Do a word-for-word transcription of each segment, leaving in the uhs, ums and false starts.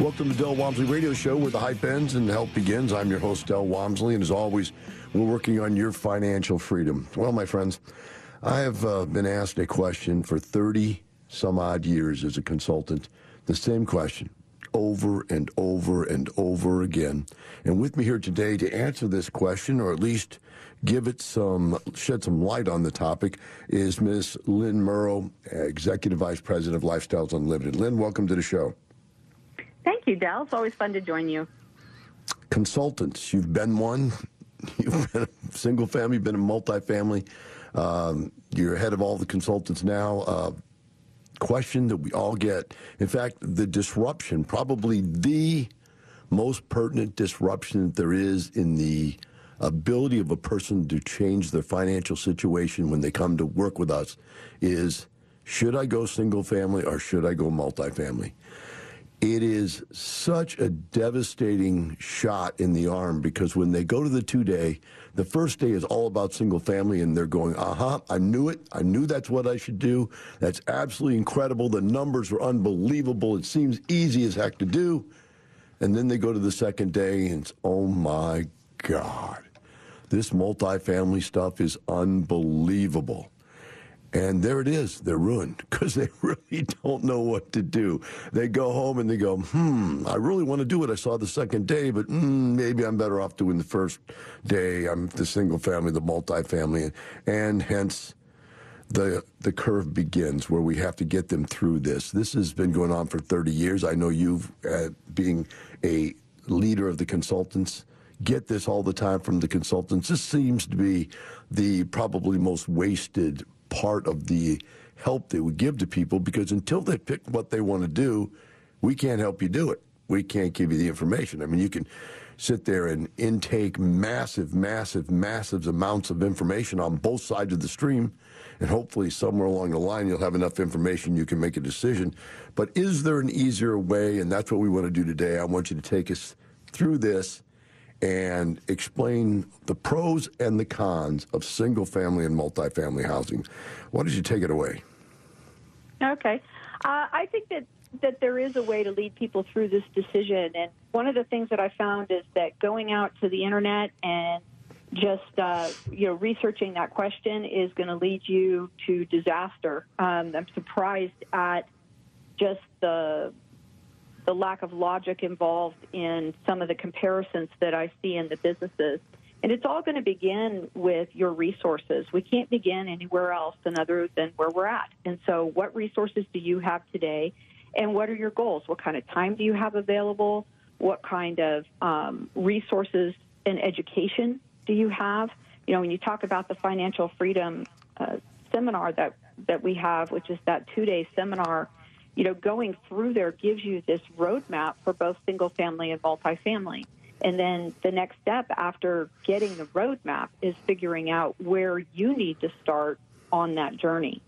Welcome to Del Walmsley Radio Show, where the hype ends and the help begins. I'm your host, Del Walmsley, and as always, we're working on your financial freedom. Well, my friends, I have uh, been asked a question for thirty some odd years as a consultant, the same question over and over and over again. And with me here today to answer this question, or at least give it some, shed some light on the topic, is Miz Lynn Murrow, Executive Vice President of Lifestyles Unlimited. Lynn, welcome to the show. Thank you, Del. It's always fun to join you. Consultants, you've been one. You've been a single family, you've been a multifamily. Um, you're head of all the consultants now. Uh, question that we all get. In fact, the disruption, probably the most pertinent disruption that there is in the ability of a person to change their financial situation when they come to work with us is, should I go single family or should I go multifamily? It is such a devastating shot in the arm, because when they go to the two-day, the first day is all about single family, and they're going, uh-huh, I knew it. I knew that's what I should do. That's absolutely incredible. The numbers are unbelievable. It seems easy as heck to do. And then they go to the second day, and it's, oh, my God. This multifamily stuff is unbelievable. And there it is. They're ruined because they really don't know what to do. They go home and they go, hmm, I really want to do what I saw the second day, but mm, maybe I'm better off doing the first day. I'm the single family, the multifamily. And hence, the the curve begins where we have to get them through this. This has been going on for thirty years. I know you've, uh, being a leader of the consultants, get this all the time from the consultants. This seems to be the probably most wasted part of the help they would give to people, because until they pick what they want to do, we can't help you do it. We can't give you the information. I mean, you can sit there and intake massive, massive, massive amounts of information on both sides of the stream, and hopefully somewhere along the line you'll have enough information you can make a decision. But is there an easier way? And that's what we want to do today. I want you to take us through this and explain the pros and the cons of single-family and multifamily housing. Why don't you take it away? Okay. Uh, I think that, that there is a way to lead people through this decision. And one of the things that I found is that going out to the Internet and just uh, you know researching that question is going to lead you to disaster. Um, I'm surprised at just the... the lack of logic involved in some of the comparisons that I see in the businesses. And it's all going to begin with your resources. We can't begin anywhere else than other than where we're at. And so what resources do you have today, and what are your goals? What kind of time do you have available? What kind of um, resources and education do you have? You know, when you talk about the financial freedom uh, seminar that, that we have, which is that two-day seminar, you know, going through there gives you this roadmap for both single-family and multifamily. And then the next step after getting the roadmap is figuring out where you need to start on that journey.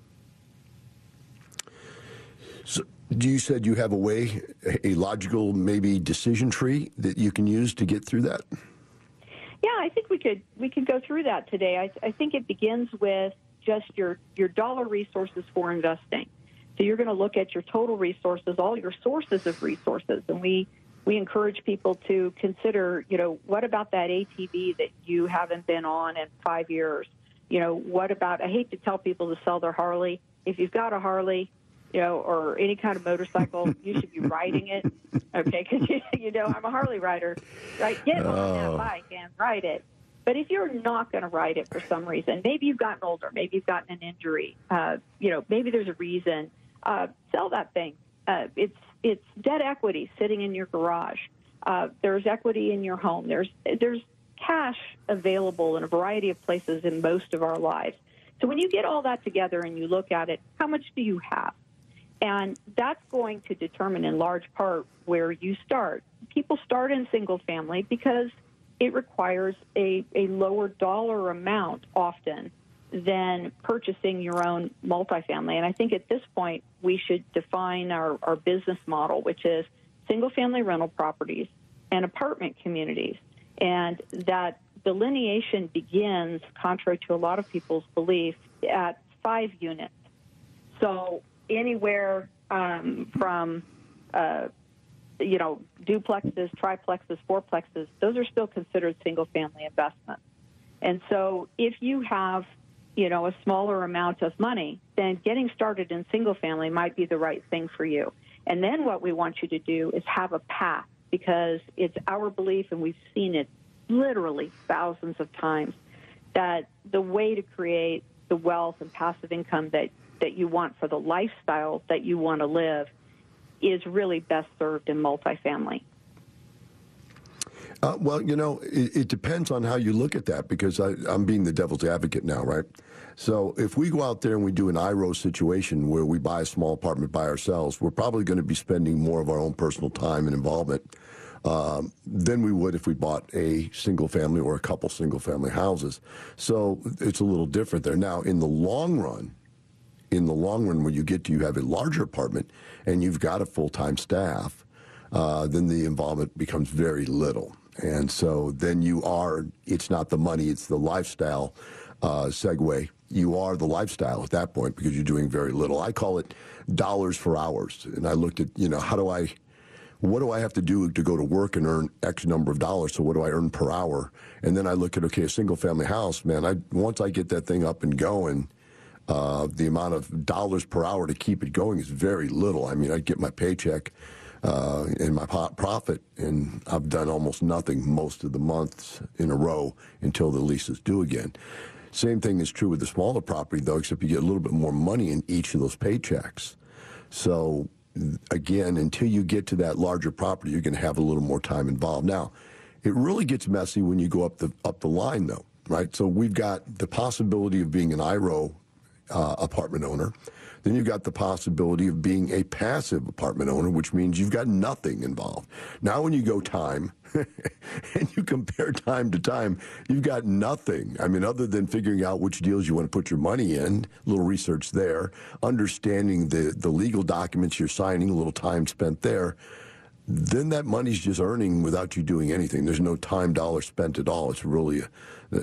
So you said you have a way, a logical maybe decision tree that you can use to get through that? Yeah, I think we could we could go through that today. I, I think it begins with just your, your dollar resources for investing. So you're going to look at your total resources, all your sources of resources, and we We encourage people to consider, you know, what about that A T V that you haven't been on in five years? You know, what about, I hate to tell people to sell their Harley. If you've got a Harley, you know, or any kind of motorcycle, you should be riding it, okay? Because, you, you know, I'm a Harley rider, right? Get oh. on that bike and ride it. But if you're not going to ride it for some reason, maybe you've gotten older, maybe you've gotten an injury, uh, you know, maybe there's a reason, uh, sell that thing. Uh, it's it's debt equity sitting in your garage. Uh, there's equity in your home. There's there's cash available in a variety of places in most of our lives. So when you get all that together and you look at it, how much do you have? And that's going to determine in large part where you start. People start in single family because it requires a, a lower dollar amount often than purchasing your own multifamily. And I think at this point, we should define our, our business model, which is single-family rental properties and apartment communities. And that delineation begins, contrary to a lot of people's belief, at five units. So anywhere um, from, uh, you know, duplexes, triplexes, fourplexes, those are still considered single-family investments. And so if you have you know, a smaller amount of money, then getting started in single family might be the right thing for you. And then what we want you to do is have a path, because it's our belief, and we've seen it literally thousands of times, that the way to create the wealth and passive income that, that you want for the lifestyle that you want to live is really best served in multifamily. Uh, well, you know, it, it depends on how you look at that, because I, I'm being the devil's advocate now, right? So if we go out there and we do an I R O situation where we buy a small apartment by ourselves, we're probably going to be spending more of our own personal time and involvement um, than we would if we bought a single family or a couple single family houses. So it's a little different there. Now, in the long run, in the long run, when you get to you have a larger apartment and you've got a full-time staff, uh, then the involvement becomes very little. And so then you are, it's not the money, it's the lifestyle uh, segue. You are the lifestyle at that point because you're doing very little. I call it dollars for hours. And I looked at, you know, how do I, what do I have to do to go to work and earn X number of dollars? So what do I earn per hour? And then I look at, okay, a single family house, man, I once I get that thing up and going, uh, the amount of dollars per hour to keep it going is very little. I mean, I get my paycheck uh in my profit, and I've done almost nothing most of the months in a row until the lease is due again. Same thing is true with the smaller property, though, except you get a little bit more money in each of those paychecks. So again, until you get to that larger property, you're going to have a little more time involved. Now, it really gets messy when you go up the up the line, though, right? So we've got the possibility of being an I R O uh, apartment owner. Then you've got the possibility of being a passive apartment owner, which means you've got nothing involved. Now when you go time, and you compare time to time, you've got nothing. I mean, other than figuring out which deals you want to put your money in, a little research there, understanding the, the legal documents you're signing, a little time spent there, then that money's just earning without you doing anything. There's no time dollar spent at all. It's really, a,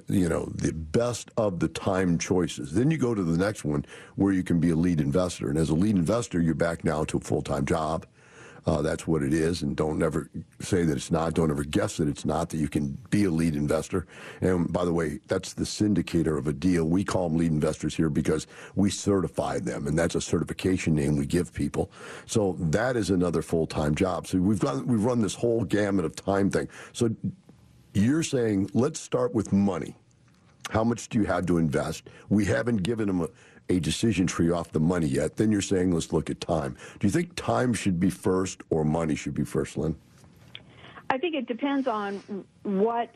you know, the best of the time choices. Then you go to the next one where you can be a lead investor. And as a lead investor, you're back now to a full-time job. Uh, that's what it is. And don't ever say that it's not. Don't ever guess that it's not, that you can be a lead investor. And by the way, that's the syndicator of a deal. We call them lead investors here because we certify them. And that's a certification name we give people. So that is another full-time job. So we've got, we've run this whole gamut of time thing. So You're saying, let's start with money. How much do you have to invest? We haven't given them a, a decision tree off the money yet. Then you're saying, let's look at time. Do you think time should be first or money should be first, Lynn? I think it depends on what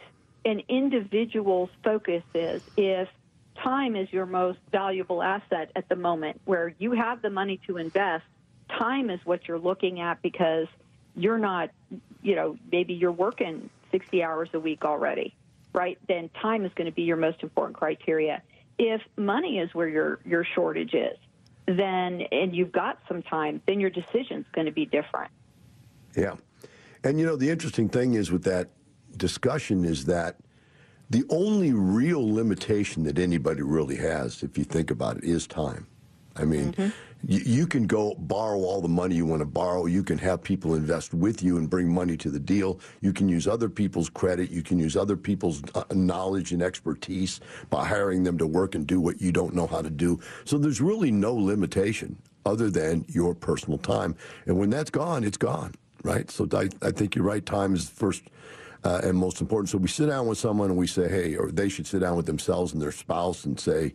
an individual's focus is. If time is your most valuable asset at the moment, where you have the money to invest, time is what you're looking at because you're not, you know, maybe you're working sixty hours a week already, right? Then time is going to be your most important criteria. If money is where your, your shortage is, then, and you've got some time, then your decision's going to be different. Yeah. And, you know, the interesting thing is with that discussion is that the only real limitation that anybody really has, if you think about it, is time. I mean, mm-hmm. you, you can go borrow all the money you want to borrow. You can have people invest with you and bring money to the deal. You can use other people's credit. You can use other people's knowledge and expertise by hiring them to work and do what you don't know how to do. So there's really no limitation other than your personal time. And when that's gone, it's gone, right? So I, I think you're right. Time is first uh, and most important. So we sit down with someone and we say, hey, or they should sit down with themselves and their spouse and say,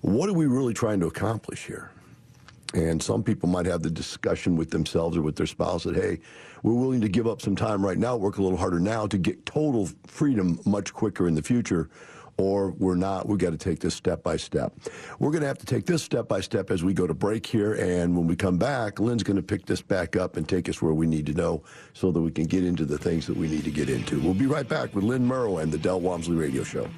what are we really trying to accomplish here? And some people might have the discussion with themselves or with their spouse that, hey, we're willing to give up some time right now, work a little harder now to get total freedom much quicker in the future, or we're not. We've got to take this step by step. We're going to have to take this step by step as we go to break here, and when we come back, Lynn's going to pick this back up and take us where we need to know so that we can get into the things that we need to get into. We'll be right back with Lynn Murrow and the Del Walmsley Radio Show.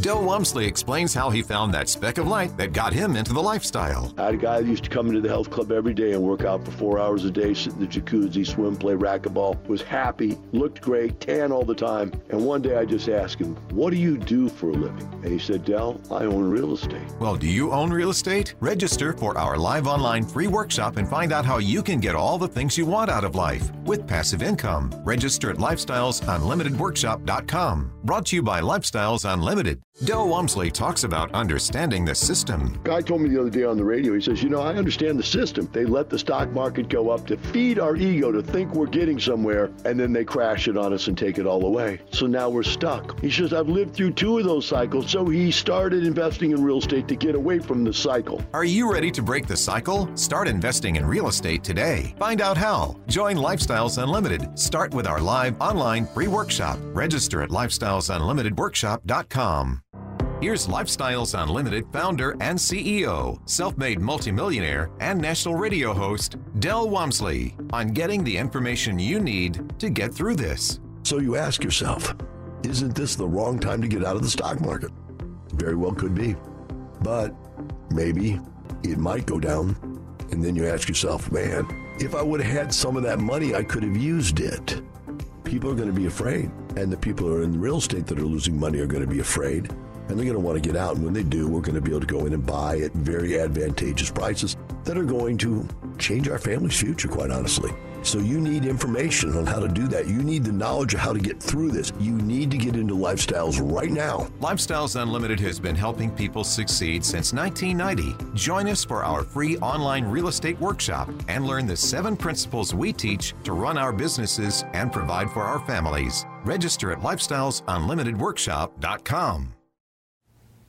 Del Walmsley explains how he found that speck of light that got him into the lifestyle. I had a guy that used to come into the health club every day and work out for four hours a day, sit in the jacuzzi, swim, play racquetball, was happy, looked great, tan all the time. And one day I just asked him, what do you do for a living? And he said, Del, I own real estate. Well, do you own real estate? Register for our live online free workshop and find out how you can get all the things you want out of life with passive income. Register at Lifestyles Unlimited Workshop dot com. Brought to you by Lifestyles Unlimited. Del Walmsley talks about understanding the system. A guy told me the other day on the radio, he says, you know, I understand the system. They let the stock market go up to feed our ego to think we're getting somewhere, and then they crash it on us and take it all away. So now we're stuck. He says, I've lived through two of those cycles, so he started investing in real estate to get away from the cycle. Are you ready to break the cycle? Start investing in real estate today. Find out how. Join Lifestyles Unlimited. Start with our live online free workshop. Register at Lifestyles Unlimited Workshop dot com. Here's Lifestyles Unlimited founder and C E O, self-made multimillionaire, and national radio host, Del Walmsley, on getting the information you need to get through this. So you ask yourself, isn't this the wrong time to get out of the stock market? Very well could be, but maybe it might go down. And then you ask yourself, man, if I would have had some of that money, I could have used it. People are going to be afraid, and the people who are in real estate that are losing money are going to be afraid. And they're going to want to get out. And when they do, we're going to be able to go in and buy at very advantageous prices that are going to change our family's future, quite honestly. So you need information on how to do that. You need the knowledge of how to get through this. You need to get into Lifestyles right now. Lifestyles Unlimited has been helping people succeed since nineteen ninety. Join us for our free online real estate workshop and learn the seven principles we teach to run our businesses and provide for our families. Register at Lifestyles Unlimited Workshop dot com.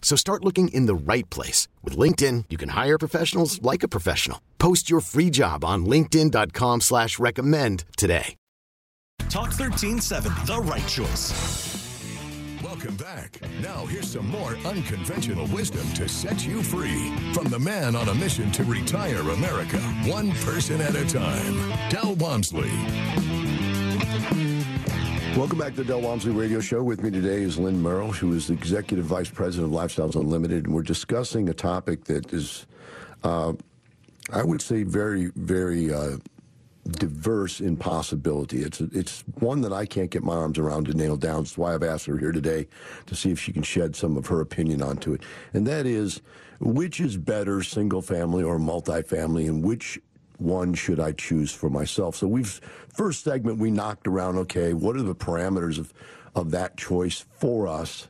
So start looking in the right place. With LinkedIn, you can hire professionals like a professional. Post your free job on linkedin.com slash recommend today. Talk thirteen seventy, the right choice. Welcome back. Now here's some more unconventional wisdom to set you free from the man on a mission to retire America, one person at a time, Del Walmsley. Welcome back to the Del Walmsley Radio Show. With me today is Lynn Murrow, who is the Executive Vice President of Lifestyles Unlimited, and we're discussing a topic that is, uh, I would say, very, very uh, diverse in possibility. It's it's one that I can't get my arms around to nail down. That's why I've asked her here today to see if she can shed some of her opinion onto it. And that is, which is better, single family or multifamily, and which one should I choose for myself? So we've, first segment, we knocked around, okay, what are the parameters of, of that choice for us?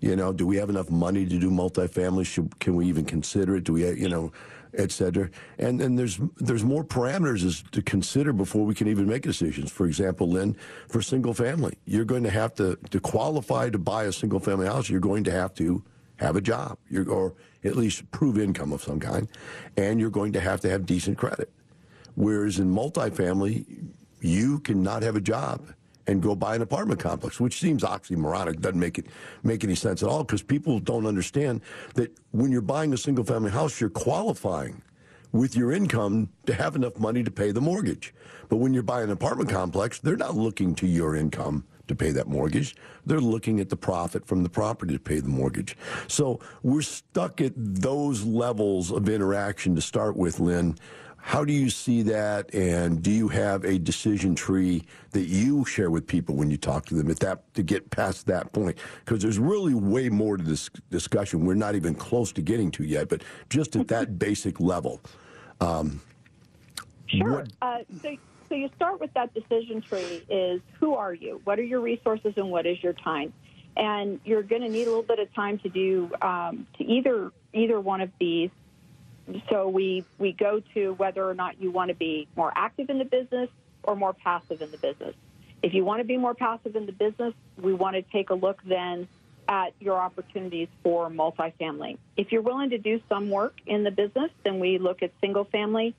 You know, do we have enough money to do multifamily? Should, can we even consider it? Do we, you know, et cetera? And and there's there's more parameters is to consider before we can even make decisions. For example, Lynn, for single family, you're going to have to, to qualify to buy a single family house, you're going to have to have a job, you're, or at least prove income of some kind, and you're going to have to have decent credit. Whereas in multifamily, you cannot have a job and go buy an apartment complex, which seems oxymoronic, doesn't make it make any sense at all, because people don't understand that when you're buying a single-family house, you're qualifying with your income to have enough money to pay the mortgage. But when you're buying an apartment complex, they're not looking to your income to pay that mortgage. They're looking at the profit from the property to pay the mortgage. So we're stuck at those levels of interaction to start with, Lynn. How do you see that, and do you have a decision tree that you share with people when you talk to them at that, to get past that point? Because there's really way more to this discussion we're not even close to getting to yet, but just at that basic level. Um, sure. What... Uh, so, so you start with that decision tree is, who are you? What are your resources and what is your time? And you're going to need a little bit of time to do um, to either either one of these. So we, we go to whether or not you want to be more active in the business or more passive in the business. If you want to be more passive in the business, we want to take a look then at your opportunities for multifamily. If you're willing to do some work in the business, then we look at single family.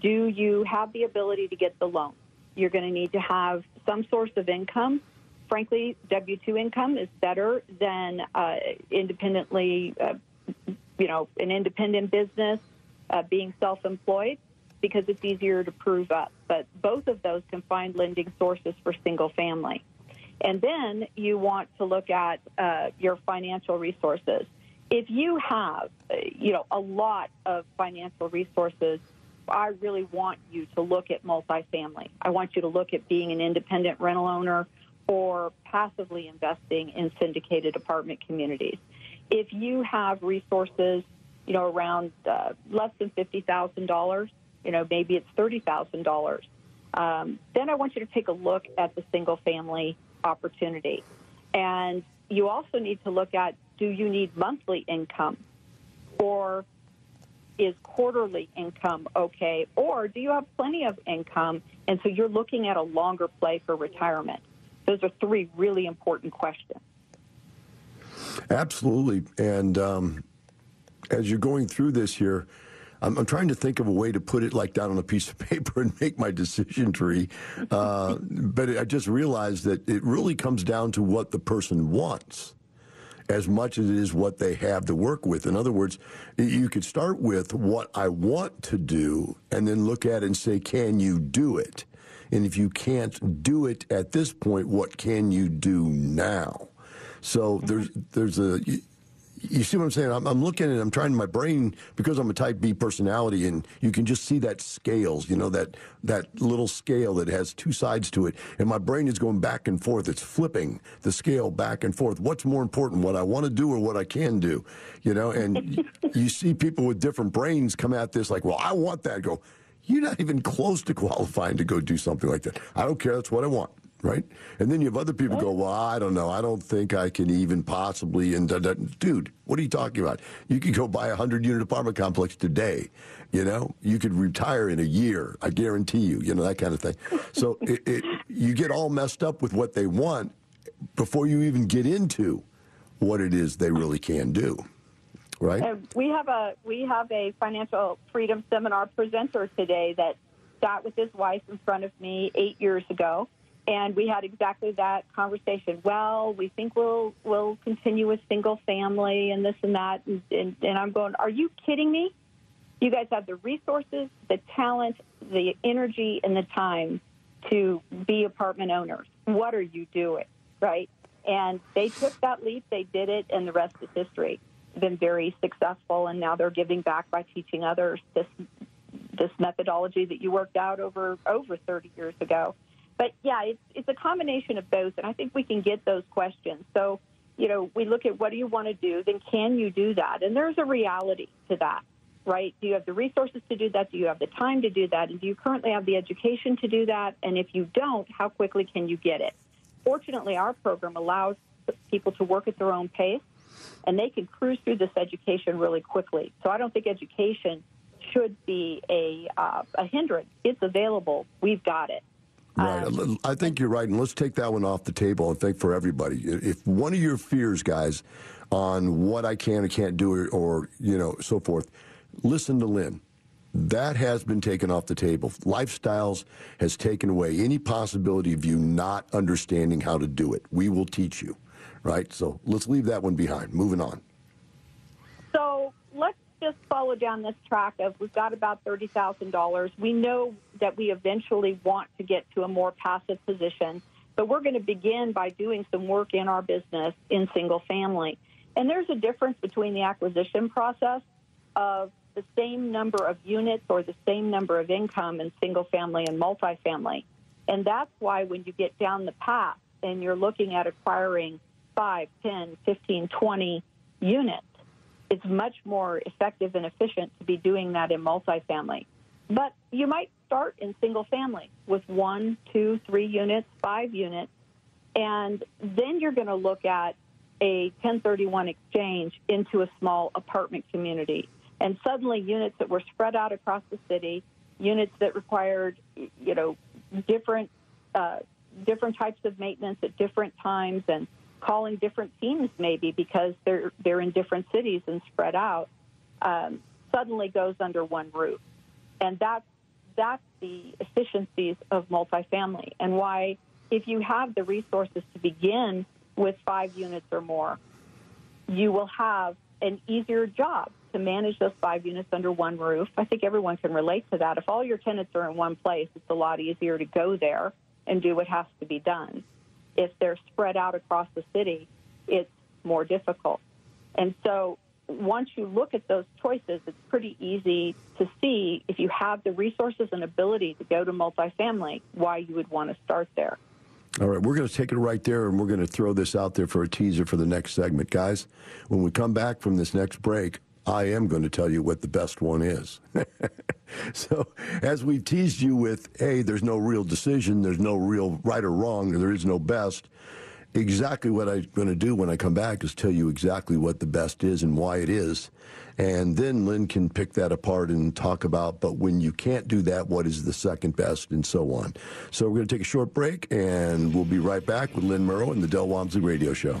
Do you have the ability to get the loan? You're going to need to have some source of income. Frankly, W two income is better than uh, independently, uh, you know, an independent business. Uh, being self-employed, because it's easier to prove up. But both of those can find lending sources for single family. And then you want to look at uh, your financial resources. If you have, uh, you know, a lot of financial resources, I really want you to look at multifamily. I want you to look at being an independent rental owner or passively investing in syndicated apartment communities. If you have resources, you know, around uh, less than fifty thousand dollars, you know, maybe it's thirty thousand dollars. Um, then I want you to take a look at the single family opportunity. And you also need to look at, do you need monthly income, or is quarterly income okay, or do you have plenty of income? And so you're looking at a longer play for retirement. Those are three really important questions. Absolutely. And, um, as you're going through this here, I'm, I'm trying to think of a way to put it like down on a piece of paper and make my decision tree. Uh, but I just realized that it really comes down to what the person wants as much as it is what they have to work with. In other words, you could start with what I want to do and then look at it and say, can you do it? And if you can't do it at this point, what can you do now? So there's there's a... You see what I'm saying? I'm, I'm looking and I'm trying my brain, because I'm a type B personality, and you can just see that scales, you know, that that little scale that has two sides to it. And my brain is going back and forth. It's flipping the scale back and forth. What's more important, what I want to do or what I can do? You know, and you see people with different brains come at this like, well, I want that. Go, you're not even close to qualifying to go do something like that. I don't care. That's what I want. right? And then you have other people go, well, I don't know. I don't think I can even possibly. And da, da. Dude, what are you talking about? You could go buy a hundred-unit apartment complex today. You know, you could retire in a year. I guarantee you, you know, that kind of thing. So it, it, you get all messed up with what they want before you even get into what it is they really can do. Right. Uh, we have a we have a financial freedom seminar presenter today that sat with his wife in front of me eight years ago, and we had exactly that conversation. Well, we think we'll we'll continue with single family and this and that, and, and, and I'm going, are you kidding me? You guys have the resources, the talent, the energy, and the time to be apartment owners. What are you doing, right? And they took that leap, they did it, and the rest is history. Been very successful, and now they're giving back by teaching others this this methodology that you worked out over over thirty years ago. But yeah, it's it's a combination of both, and I think we can get those questions. So, you know, we look at what do you want to do, then can you do that? And there's a reality to that, right? Do you have the resources to do that? Do you have the time to do that? And do you currently have the education to do that? And if you don't, how quickly can you get it? Fortunately, our program allows people to work at their own pace, and they can cruise through this education really quickly. So I don't think education should be a uh, a hindrance. It's available. We've got it. Right. Um, I think you're right, and let's take that one off the table and think for everybody. If one of your fears, guys, on what I can and can't do or, or you know, so forth, listen to Lynn. That has been taken off the table. Lifestyles has taken away any possibility of you not understanding how to do it. We will teach you. Right, so let's leave that one behind. Moving on. So let's just follow down this track of we've got about thirty thousand dollars. We know that we eventually want to get to a more passive position, but we're going to begin by doing some work in our business in single family. And there's a difference between the acquisition process of the same number of units or the same number of income in single family and multifamily. And that's why when you get down the path and you're looking at acquiring five, ten, fifteen, twenty units, it's much more effective and efficient to be doing that in multifamily. But you might start in single family with one, two, three units, five units, and then you're going to look at a ten thirty-one exchange into a small apartment community. And suddenly units that were spread out across the city, units that required, you know, different, uh, different types of maintenance at different times and calling different teams maybe because they're they're in different cities and spread out, um, suddenly goes under one roof. And that's, that's the efficiencies of multifamily and why if you have the resources to begin with five units or more, you will have an easier job to manage those five units under one roof. I think everyone can relate to that. If all your tenants are in one place, it's a lot easier to go there and do what has to be done. If they're spread out across the city, it's more difficult. And so once you look at those choices, it's pretty easy to see if you have the resources and ability to go to multifamily, why you would want to start there. All right, we're going to take it right there, and we're going to throw this out there for a teaser for the next segment. Guys, when we come back from this next break, I am going to tell you what the best one is. So as we teased you with, hey, there's no real decision, there's no real right or wrong, there is no best, exactly what I'm going to do when I come back is tell you exactly what the best is and why it is. And then Lynn can pick that apart and talk about, but when you can't do that, what is the second best and so on. So we're going to take a short break, and we'll be right back with Lynn Murrow and the Del Walmsley Radio Show.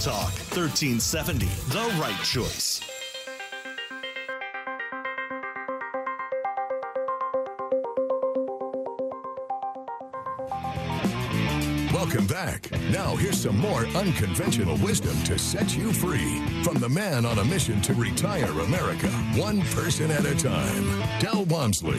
Talk thirteen seventy, the right choice. Welcome back. Now here's some more unconventional wisdom to set you free from the man on a mission to retire America, one person at a time, Del Walmsley.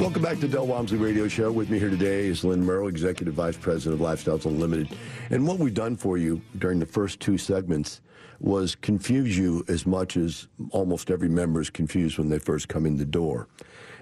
Welcome back to Del Walmsley Radio Show. With me here today is Lynn Murrow, Executive Vice President of Lifestyles Unlimited. And what we've done for you during the first two segments was confuse you as much as almost every member is confused when they first come in the door.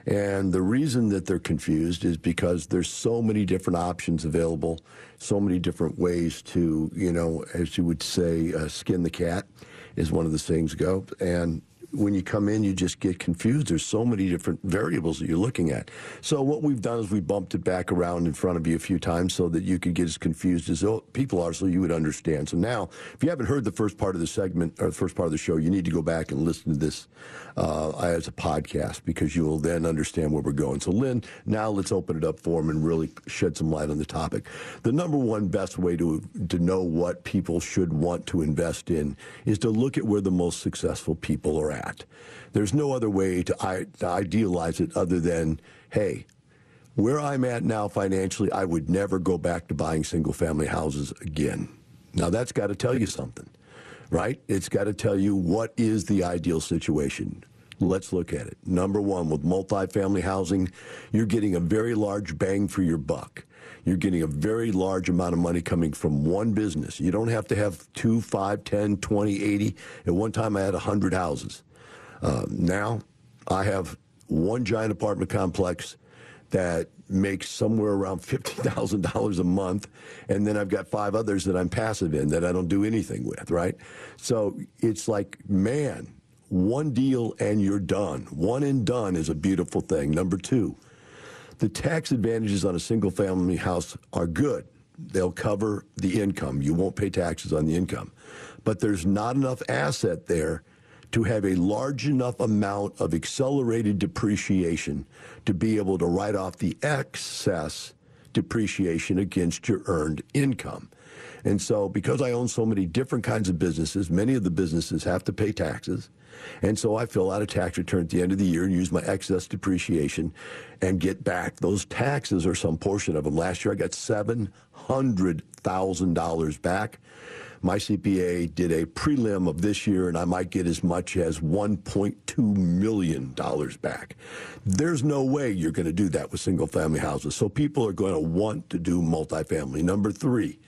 And the reason that they're confused is because there's so many different options available, so many different ways to, you know, as you would say, uh, skin the cat is one of the things go. And when you come in, you just get confused. There's so many different variables that you're looking at. So what we've done is we bumped it back around in front of you a few times so that you could get as confused as people are so you would understand. So now, if you haven't heard the first part of the segment or the first part of the show, you need to go back and listen to this uh, as a podcast because you will then understand where we're going. So Lynn, now let's open it up for them and really shed some light on the topic. The number one best way to, to know what people should want to invest in is to look at where the most successful people are at. There's no other way to, I, to idealize it other than, hey, where I'm at now financially, I would never go back to buying single-family houses again. Now, that's got to tell you something, right? It's got to tell you what is the ideal situation. Let's look at it. Number one, with multifamily housing, you're getting a very large bang for your buck. You're getting a very large amount of money coming from one business. You don't have to have two, five, ten, twenty, eighty. At one time, I had one hundred houses. Uh, now, I have one giant apartment complex that makes somewhere around fifty thousand dollars a month, and then I've got five others that I'm passive in that I don't do anything with, right? So it's like, man, one deal and you're done. One and done is a beautiful thing. Number two, the tax advantages on a single-family house are good. They'll cover the income. You won't pay taxes on the income. But there's not enough asset there to have a large enough amount of accelerated depreciation to be able to write off the excess depreciation against your earned income. And so because I own so many different kinds of businesses, many of the businesses have to pay taxes. And so I fill out a tax return at the end of the year and use my excess depreciation and get back those taxes or some portion of them. Last year I got seven hundred thousand dollars back. My C P A did a prelim of this year, and I might get as much as one point two million dollars back. There's no way you're going to do that with single-family houses. So people are going to want to do multifamily. Number three,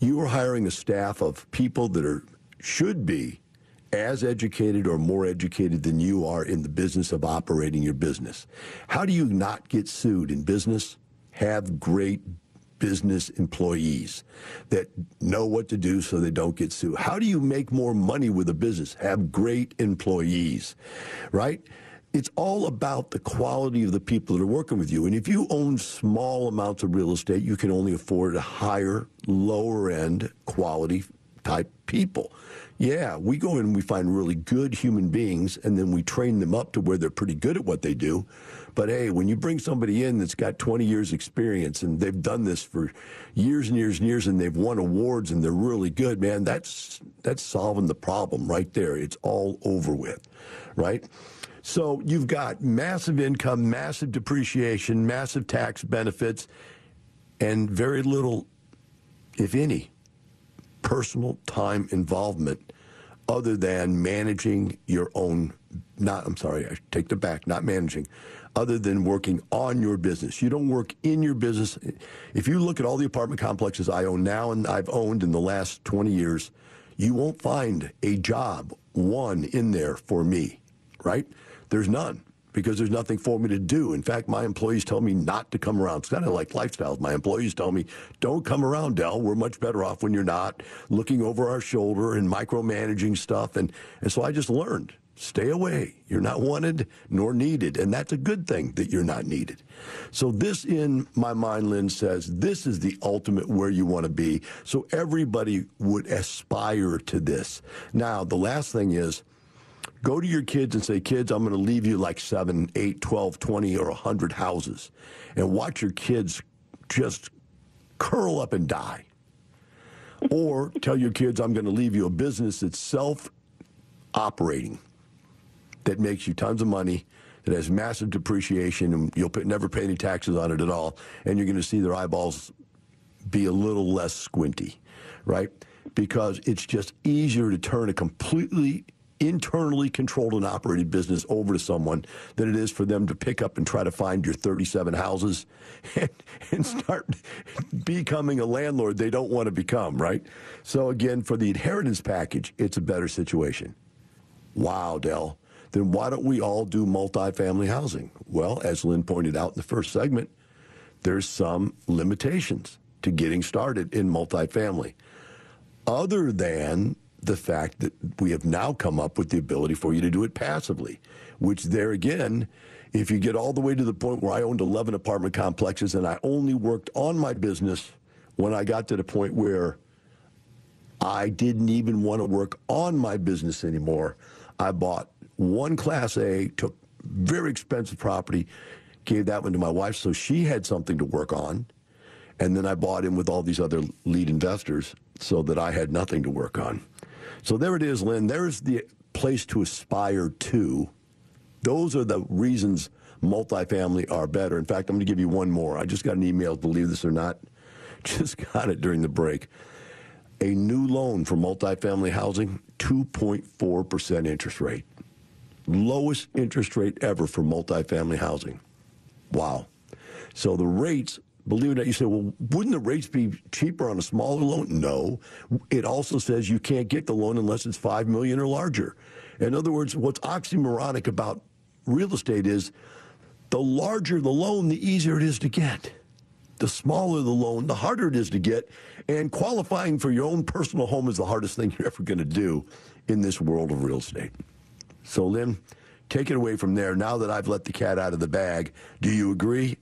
you are hiring a staff of people that are should be as educated or more educated than you are in the business of operating your business. How do you not get sued in business? Have great business employees that know what to do so they don't get sued. How do you make more money with a business? Have great employees, right? It's all about the quality of the people that are working with you. And if you own small amounts of real estate, you can only afford a higher, lower-end quality type people. Yeah, we go in and we find really good human beings, and then we train them up to where they're pretty good at what they do. But hey, when you bring somebody in that's got twenty years experience and they've done this for years and years and years and they've won awards and they're really good, man, that's that's solving the problem right there. It's all over with, right? So you've got massive income, massive depreciation, massive tax benefits, and very little, if any, personal time involvement other than managing your own, not, I'm sorry, I take that back, not managing, other than working on your business. You don't work in your business. If you look at all the apartment complexes I own now and I've owned in the last twenty years, you won't find a job, one in there for me, right? There's none. Because there's nothing for me to do. In fact, my employees tell me not to come around. It's kind of like Lifestyles. My employees tell me, don't come around, Del. We're much better off when you're not looking over our shoulder and micromanaging stuff. And, and so I just learned, stay away. You're not wanted nor needed. And that's a good thing that you're not needed. So this, in my mind, Lynn says, this is the ultimate where you want to be. So everybody would aspire to this. Now, the last thing is, go to your kids and say, kids, I'm going to leave you like seven, eight, twelve, twenty, or one hundred houses. And watch your kids just curl up and die. Or tell your kids, I'm going to leave you a business that's self-operating, that makes you tons of money, that has massive depreciation, and you'll pay, never pay any taxes on it at all, and you're going to see their eyeballs be a little less squinty, right? Because it's just easier to turn a completely internally controlled and operated business over to someone than it is for them to pick up and try to find your thirty-seven houses and, and start becoming a landlord they don't want to become, right? So again, for the inheritance package, it's a better situation. Wow, Dell. Then why don't we all do multifamily housing? Well, as Lynn pointed out in the first segment, there's some limitations to getting started in multifamily, other than the fact that we have now come up with the ability for you to do it passively, which there again, if you get all the way to the point where I owned eleven apartment complexes and I only worked on my business when I got to the point where I didn't even want to work on my business anymore, I bought one Class A, took very expensive property, gave that one to my wife so she had something to work on, and then I bought in with all these other lead investors so that I had nothing to work on. So there it is, Lynn. There's the place to aspire to. Those are the reasons multifamily are better. In fact, I'm going to give you one more. I just got an email, believe this or not. Just got it during the break. A new loan for multifamily housing, two point four percent interest rate. Lowest interest rate ever for multifamily housing. Wow. So the rates, believe it or not, you say, well, wouldn't the rates be cheaper on a smaller loan? No. It also says you can't get the loan unless it's five million dollars or larger. In other words, what's oxymoronic about real estate is the larger the loan, the easier it is to get. The smaller the loan, the harder it is to get. And qualifying for your own personal home is the hardest thing you're ever going to do in this world of real estate. So, Lynn, take it away from there. Now that I've let the cat out of the bag, do you agree?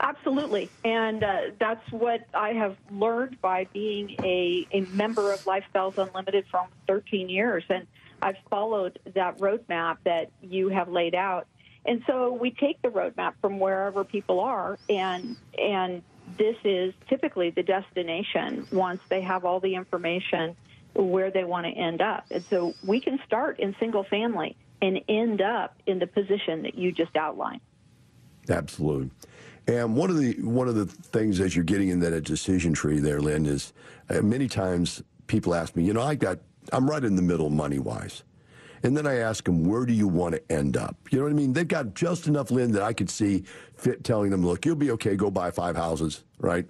Absolutely, and uh, that's what I have learned by being a, a member of Lifestyles Unlimited for almost thirteen years, and I've followed that roadmap that you have laid out. And so we take the roadmap from wherever people are, and and this is typically the destination once they have all the information where they want to end up. And so we can start in single family and end up in the position that you just outlined. Absolutely. And one of the one of the things as you're getting in that decision tree there, Lynn, is uh, many times people ask me, you know, I got I'm right in the middle money-wise, and then I ask them, where do you want to end up? You know what I mean? They've got just enough, Lynn, that I could see fit telling them, look, you'll be okay. Go buy five houses, right?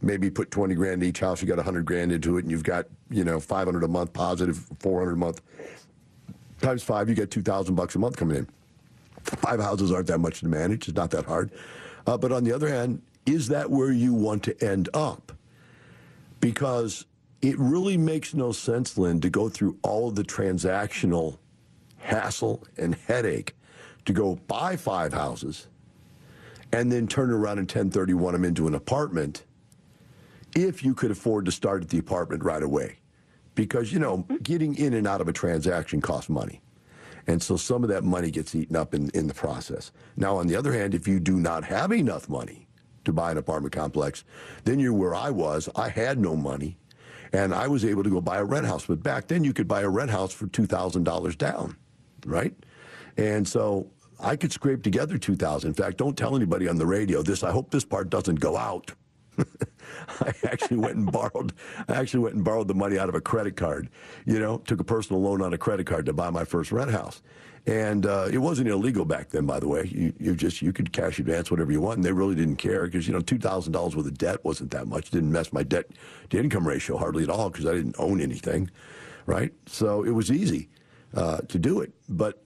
Maybe put twenty grand each house. You got a hundred grand into it, and you've got you know five hundred a month positive, four hundred a month times five. You got two thousand bucks a month coming in. Five houses aren't that much to manage. It's not that hard. Uh, but on the other hand, is that where you want to end up? Because it really makes no sense, Lynn, to go through all of the transactional hassle and headache to go buy five houses and then turn around and ten thirty-one them into an apartment if you could afford to start at the apartment right away. Because, you know, getting in and out of a transaction costs money. And so some of that money gets eaten up in, in the process. Now, on the other hand, if you do not have enough money to buy an apartment complex, then you're where I was. I had no money, and I was able to go buy a rent house. But back then, you could buy a rent house for two thousand dollars down, right? And so I could scrape together two thousand dollars. In fact, don't tell anybody on the radio this. I hope this part doesn't go out. I actually went and borrowed. I actually went and borrowed the money out of a credit card. You know, took a personal loan on a credit card to buy my first rent house, and uh, it wasn't illegal back then. By the way, you, you just you could cash advance whatever you want, and they really didn't care because you know two thousand dollars worth of debt wasn't that much. Didn't mess my debt to income ratio hardly at all because I didn't own anything, right? So it was easy uh, to do it, but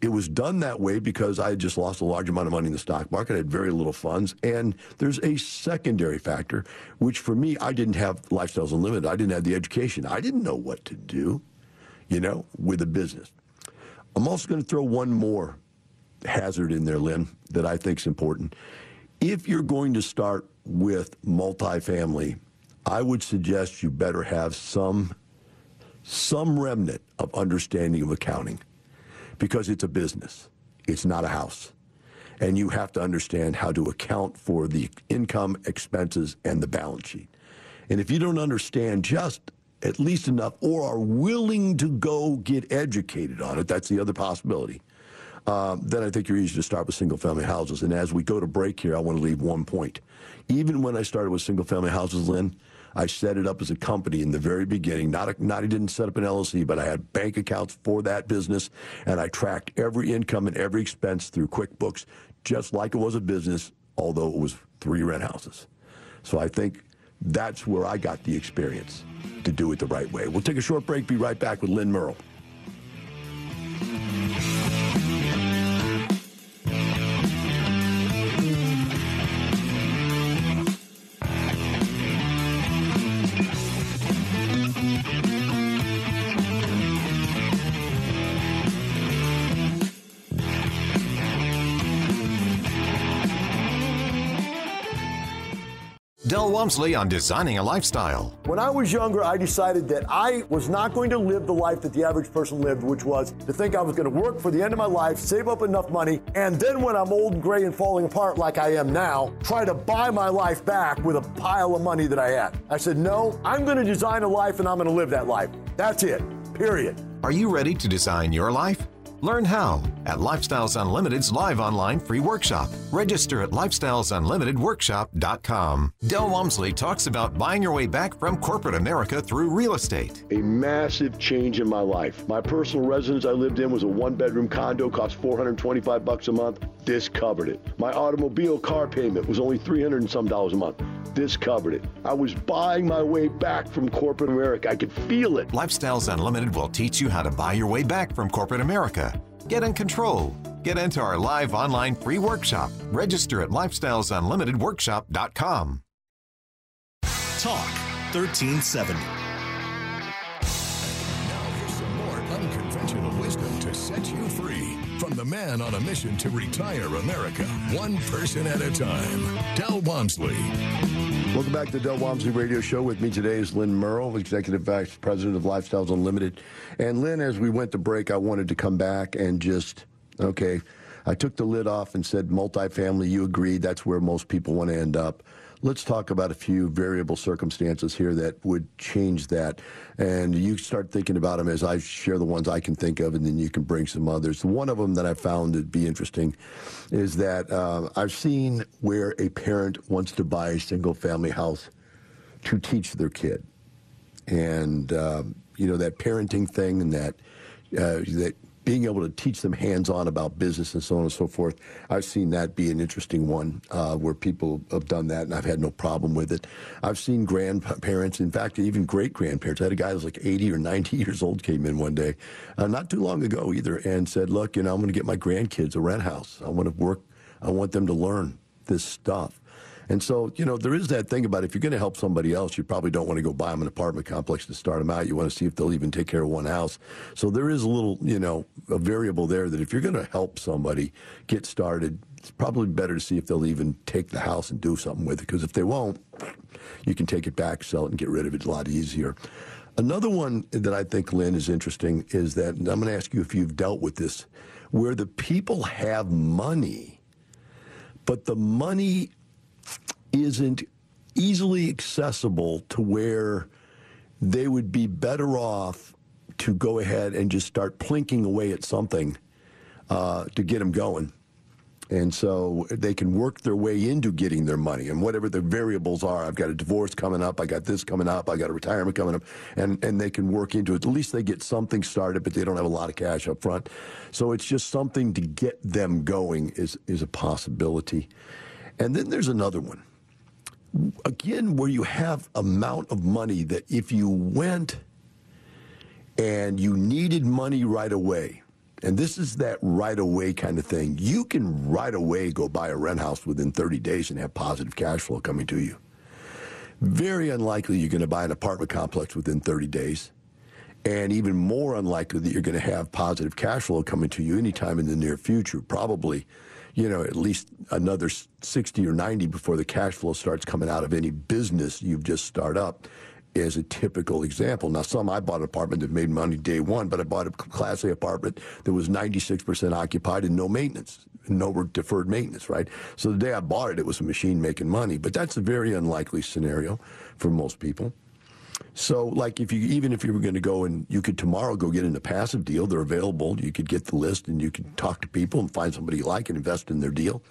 it was done that way because I had just lost a large amount of money in the stock market. I had very little funds. And there's a secondary factor, which for me, I didn't have Lifestyles Unlimited. I didn't have the education. I didn't know what to do, you know, with a business. I'm also going to throw one more hazard in there, Lynn, that I think is important. If you're going to start with multifamily, I would suggest you better have some, some remnant of understanding of accounting. Because it's a business, it's not a house. And you have to understand how to account for the income, expenses, and the balance sheet. And if you don't understand just at least enough or are willing to go get educated on it, that's the other possibility, uh, then I think you're easy to start with single-family houses. And as we go to break here, I want to leave one point. Even when I started with single-family houses, Lynn, I set it up as a company in the very beginning. Not, a, not I didn't set up an L L C, but I had bank accounts for that business, and I tracked every income and every expense through QuickBooks, just like it was a business, although it was three rent houses. So I think that's where I got the experience to do it the right way. We'll take a short break. Be right back with Lynn Murrow. Del Walmsley on Designing a Lifestyle. When I was younger, I decided that I was not going to live the life that the average person lived, which was to think I was going to work for the end of my life, save up enough money, and then when I'm old and gray and falling apart like I am now, try to buy my life back with a pile of money that I had. I said, no, I'm going to design a life and I'm going to live that life. That's it, period. Are you ready to design your life? Learn how at Lifestyles Unlimited's live online free workshop. Register at Lifestyles Unlimited Workshop dot com. Del Walmsley talks about buying your way back from corporate America through real estate. A massive change in my life. My personal residence I lived in was a one-bedroom condo, cost four hundred twenty-five bucks a month. This covered it. My automobile car payment was only three hundred and some dollars a month. This covered it. I was buying my way back from corporate America. I could feel it. Lifestyles Unlimited will teach you how to buy your way back from corporate America. Get in control. Get into our live online free workshop. Register at Lifestyles Unlimited Workshop dot com. Talk thirteen seventy. Now here's some more unconventional wisdom to set you free. From the man on a mission to retire America, one person at a time, Del Walmsley. Welcome back to the Del Walmsley Radio Show. With me today is Lynn Murrow, Executive Vice President of Lifestyles Unlimited. And Lynn, as we went to break, I wanted to come back and just, okay, I took the lid off and said multifamily. You agreed that's where most people want to end up. Let's talk about a few variable circumstances here that would change that. And you start thinking about them as I share the ones I can think of, and then you can bring some others. One of them that I found to be interesting is that uh, I've seen where a parent wants to buy a single-family house to teach their kid. And, um, you know, that parenting thing and that uh, that being able to teach them hands-on about business and so on and so forth. I've seen that be an interesting one uh, where people have done that, and I've had no problem with it. I've seen grandparents, in fact, even great-grandparents. I had a guy who was like eighty or ninety years old came in one day, uh, not too long ago either, and said, look, you know, I'm going to get my grandkids a rent house. I want to work. I want them to learn this stuff. And so, you know, there is that thing about if you're going to help somebody else, you probably don't want to go buy them an apartment complex to start them out. You want to see if they'll even take care of one house. So there is a little, you know, a variable there that if you're going to help somebody get started, it's probably better to see if they'll even take the house and do something with it. Because if they won't, you can take it back, sell it, and get rid of it a lot easier. Another one that I think, Lynn, is interesting is that, and I'm going to ask you if you've dealt with this, where the people have money, but the money isn't easily accessible to where they would be better off to go ahead and just start plinking away at something uh, to get them going. And so they can work their way into getting their money and whatever the variables are. I've got a divorce coming up. I got this coming up. I got a retirement coming up. And, and they can work into it. At least they get something started, but they don't have a lot of cash up front. So it's just something to get them going is, is a possibility. And then there's another one, again, where you have amount of money that if you went and you needed money right away, and this is that right away kind of thing, you can right away go buy a rent house within thirty days and have positive cash flow coming to you. Very unlikely you're going to buy an apartment complex within thirty days, and even more unlikely that you're going to have positive cash flow coming to you anytime in the near future, probably, you know, at least another sixty or ninety before the cash flow starts coming out of any business you've just started up is a typical example. Now, some, I bought an apartment that made money day one, but I bought a Class A apartment that was ninety-six percent occupied and no maintenance. no deferred maintenance, right? So the day I bought it, it was a machine making money, but that's a very unlikely scenario for most people. So, like, if you even if you were going to go and you could tomorrow go get in a passive deal, they're available. You could get the list and you could talk to people and find somebody you like and invest in their deal.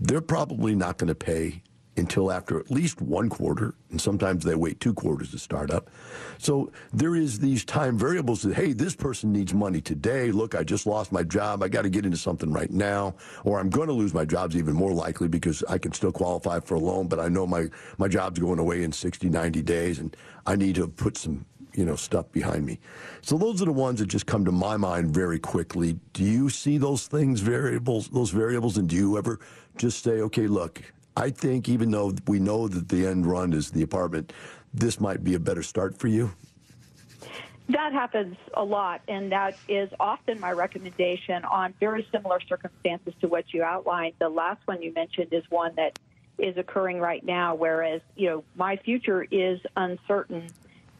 They're probably not going to pay until after at least one quarter, and sometimes they wait two quarters to start up. So there is these time variables that, hey, this person needs money today. Look, I just lost my job. I got to get into something right now, or I'm going to lose my job's even more likely because I can still qualify for a loan, but I know my, my job's going away in sixty, ninety days, and I need to put some, you know, stuff behind me. So those are the ones that just come to my mind very quickly. Do you see those things, variables, those variables, and do you ever just say, okay, look, I think even though we know that the end run is the apartment, this might be a better start for you? That happens a lot, and that is often my recommendation on very similar circumstances to what you outlined. The last one you mentioned is one that is occurring right now, whereas, you know, my future is uncertain,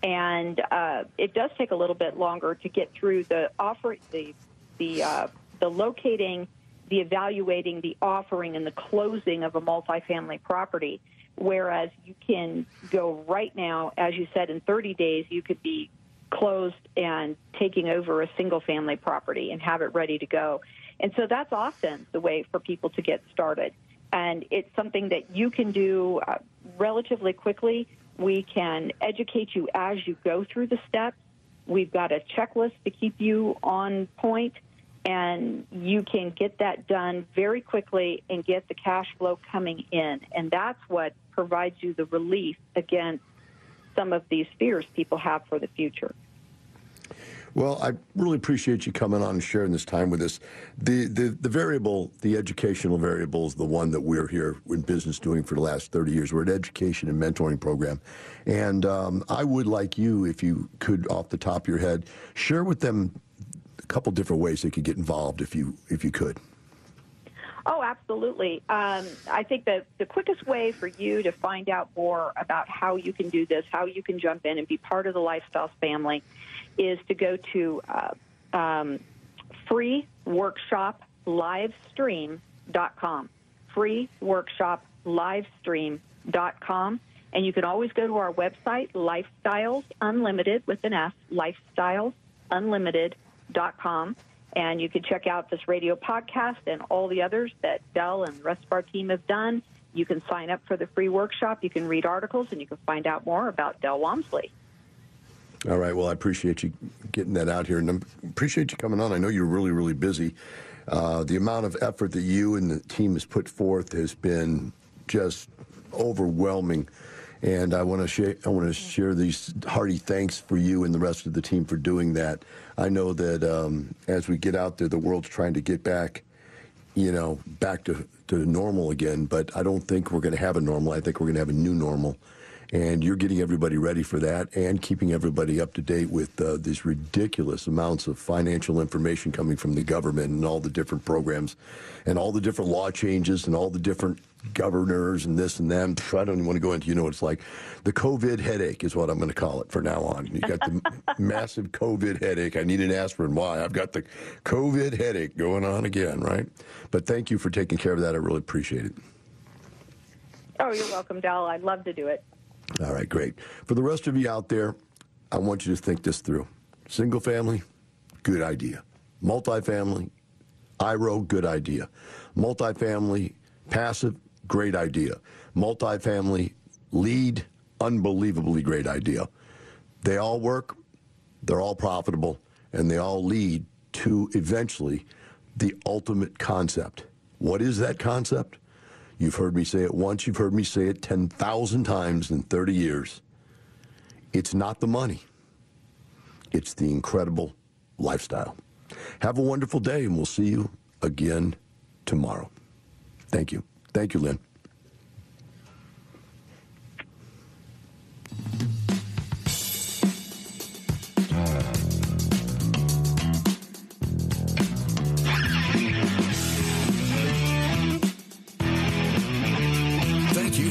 and uh, it does take a little bit longer to get through the offer, the the uh, the locating, the evaluating, the offering, and the closing of a multifamily property, whereas you can go right now, as you said, in thirty days, you could be closed and taking over a single-family property and have it ready to go. And so that's often the way for people to get started. And it's something that you can do uh, relatively quickly. We can educate you as you go through the steps. We've got a checklist to keep you on point, and you can get that done very quickly and get the cash flow coming in. And that's what provides you the relief against some of these fears people have for the future. Well, I really appreciate you coming on and sharing this time with us. The, the, the variable, the educational variable, is the one that we're here in business doing for the last thirty years. We're an education and mentoring program. And um, I would like you, if you could, off the top of your head, share with them couple different ways they could get involved if you if you could. Oh, absolutely. Um, I think that the quickest way for you to find out more about how you can do this, how you can jump in and be part of the Lifestyles family, is to go to uh, um, free workshop livestream dot com, free workshop livestream dot com. And you can always go to our website, Lifestyles Unlimited, with an S, Lifestyles Unlimited dot com. Dot com, and you can check out this radio podcast and all the others that Del and the rest of our team have done. You can sign up for the free workshop. You can read articles, and you can find out more about Del Walmsley. All right. Well, I appreciate you getting that out here, and I appreciate you coming on. I know you're really, really busy. Uh, the amount of effort that you and the team has put forth has been just overwhelming. And I want to share, I want to share these hearty thanks for you and the rest of the team for doing that. I know that um, as we get out there, the world's trying to get back, you know, back to, to normal again. But I don't think we're going to have a normal. I think we're going to have a new normal. And you're getting everybody ready for that and keeping everybody up to date with uh, these ridiculous amounts of financial information coming from the government and all the different programs and all the different law changes and all the different governors and this and them. I don't even want to go into, you know, what it's like. The COVID headache is what I'm going to call it for now on. You got the massive COVID headache. I need an aspirin. Why? I've got the COVID headache going on again, right? But thank you for taking care of that. I really appreciate it. Oh, you're welcome, Del. I'd love to do it. All right, great. For the rest of you out there, I want you to think this through. Single family, good idea. Multifamily, I R O, good idea. Multifamily, passive, great idea. Multifamily, lead, unbelievably great idea. They all work, they're all profitable, and they all lead to eventually the ultimate concept. What is that concept? You've heard me say it once. You've heard me say it ten thousand times in thirty years. It's not the money. It's the incredible lifestyle. Have a wonderful day, and we'll see you again tomorrow. Thank you. Thank you, Lynn.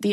The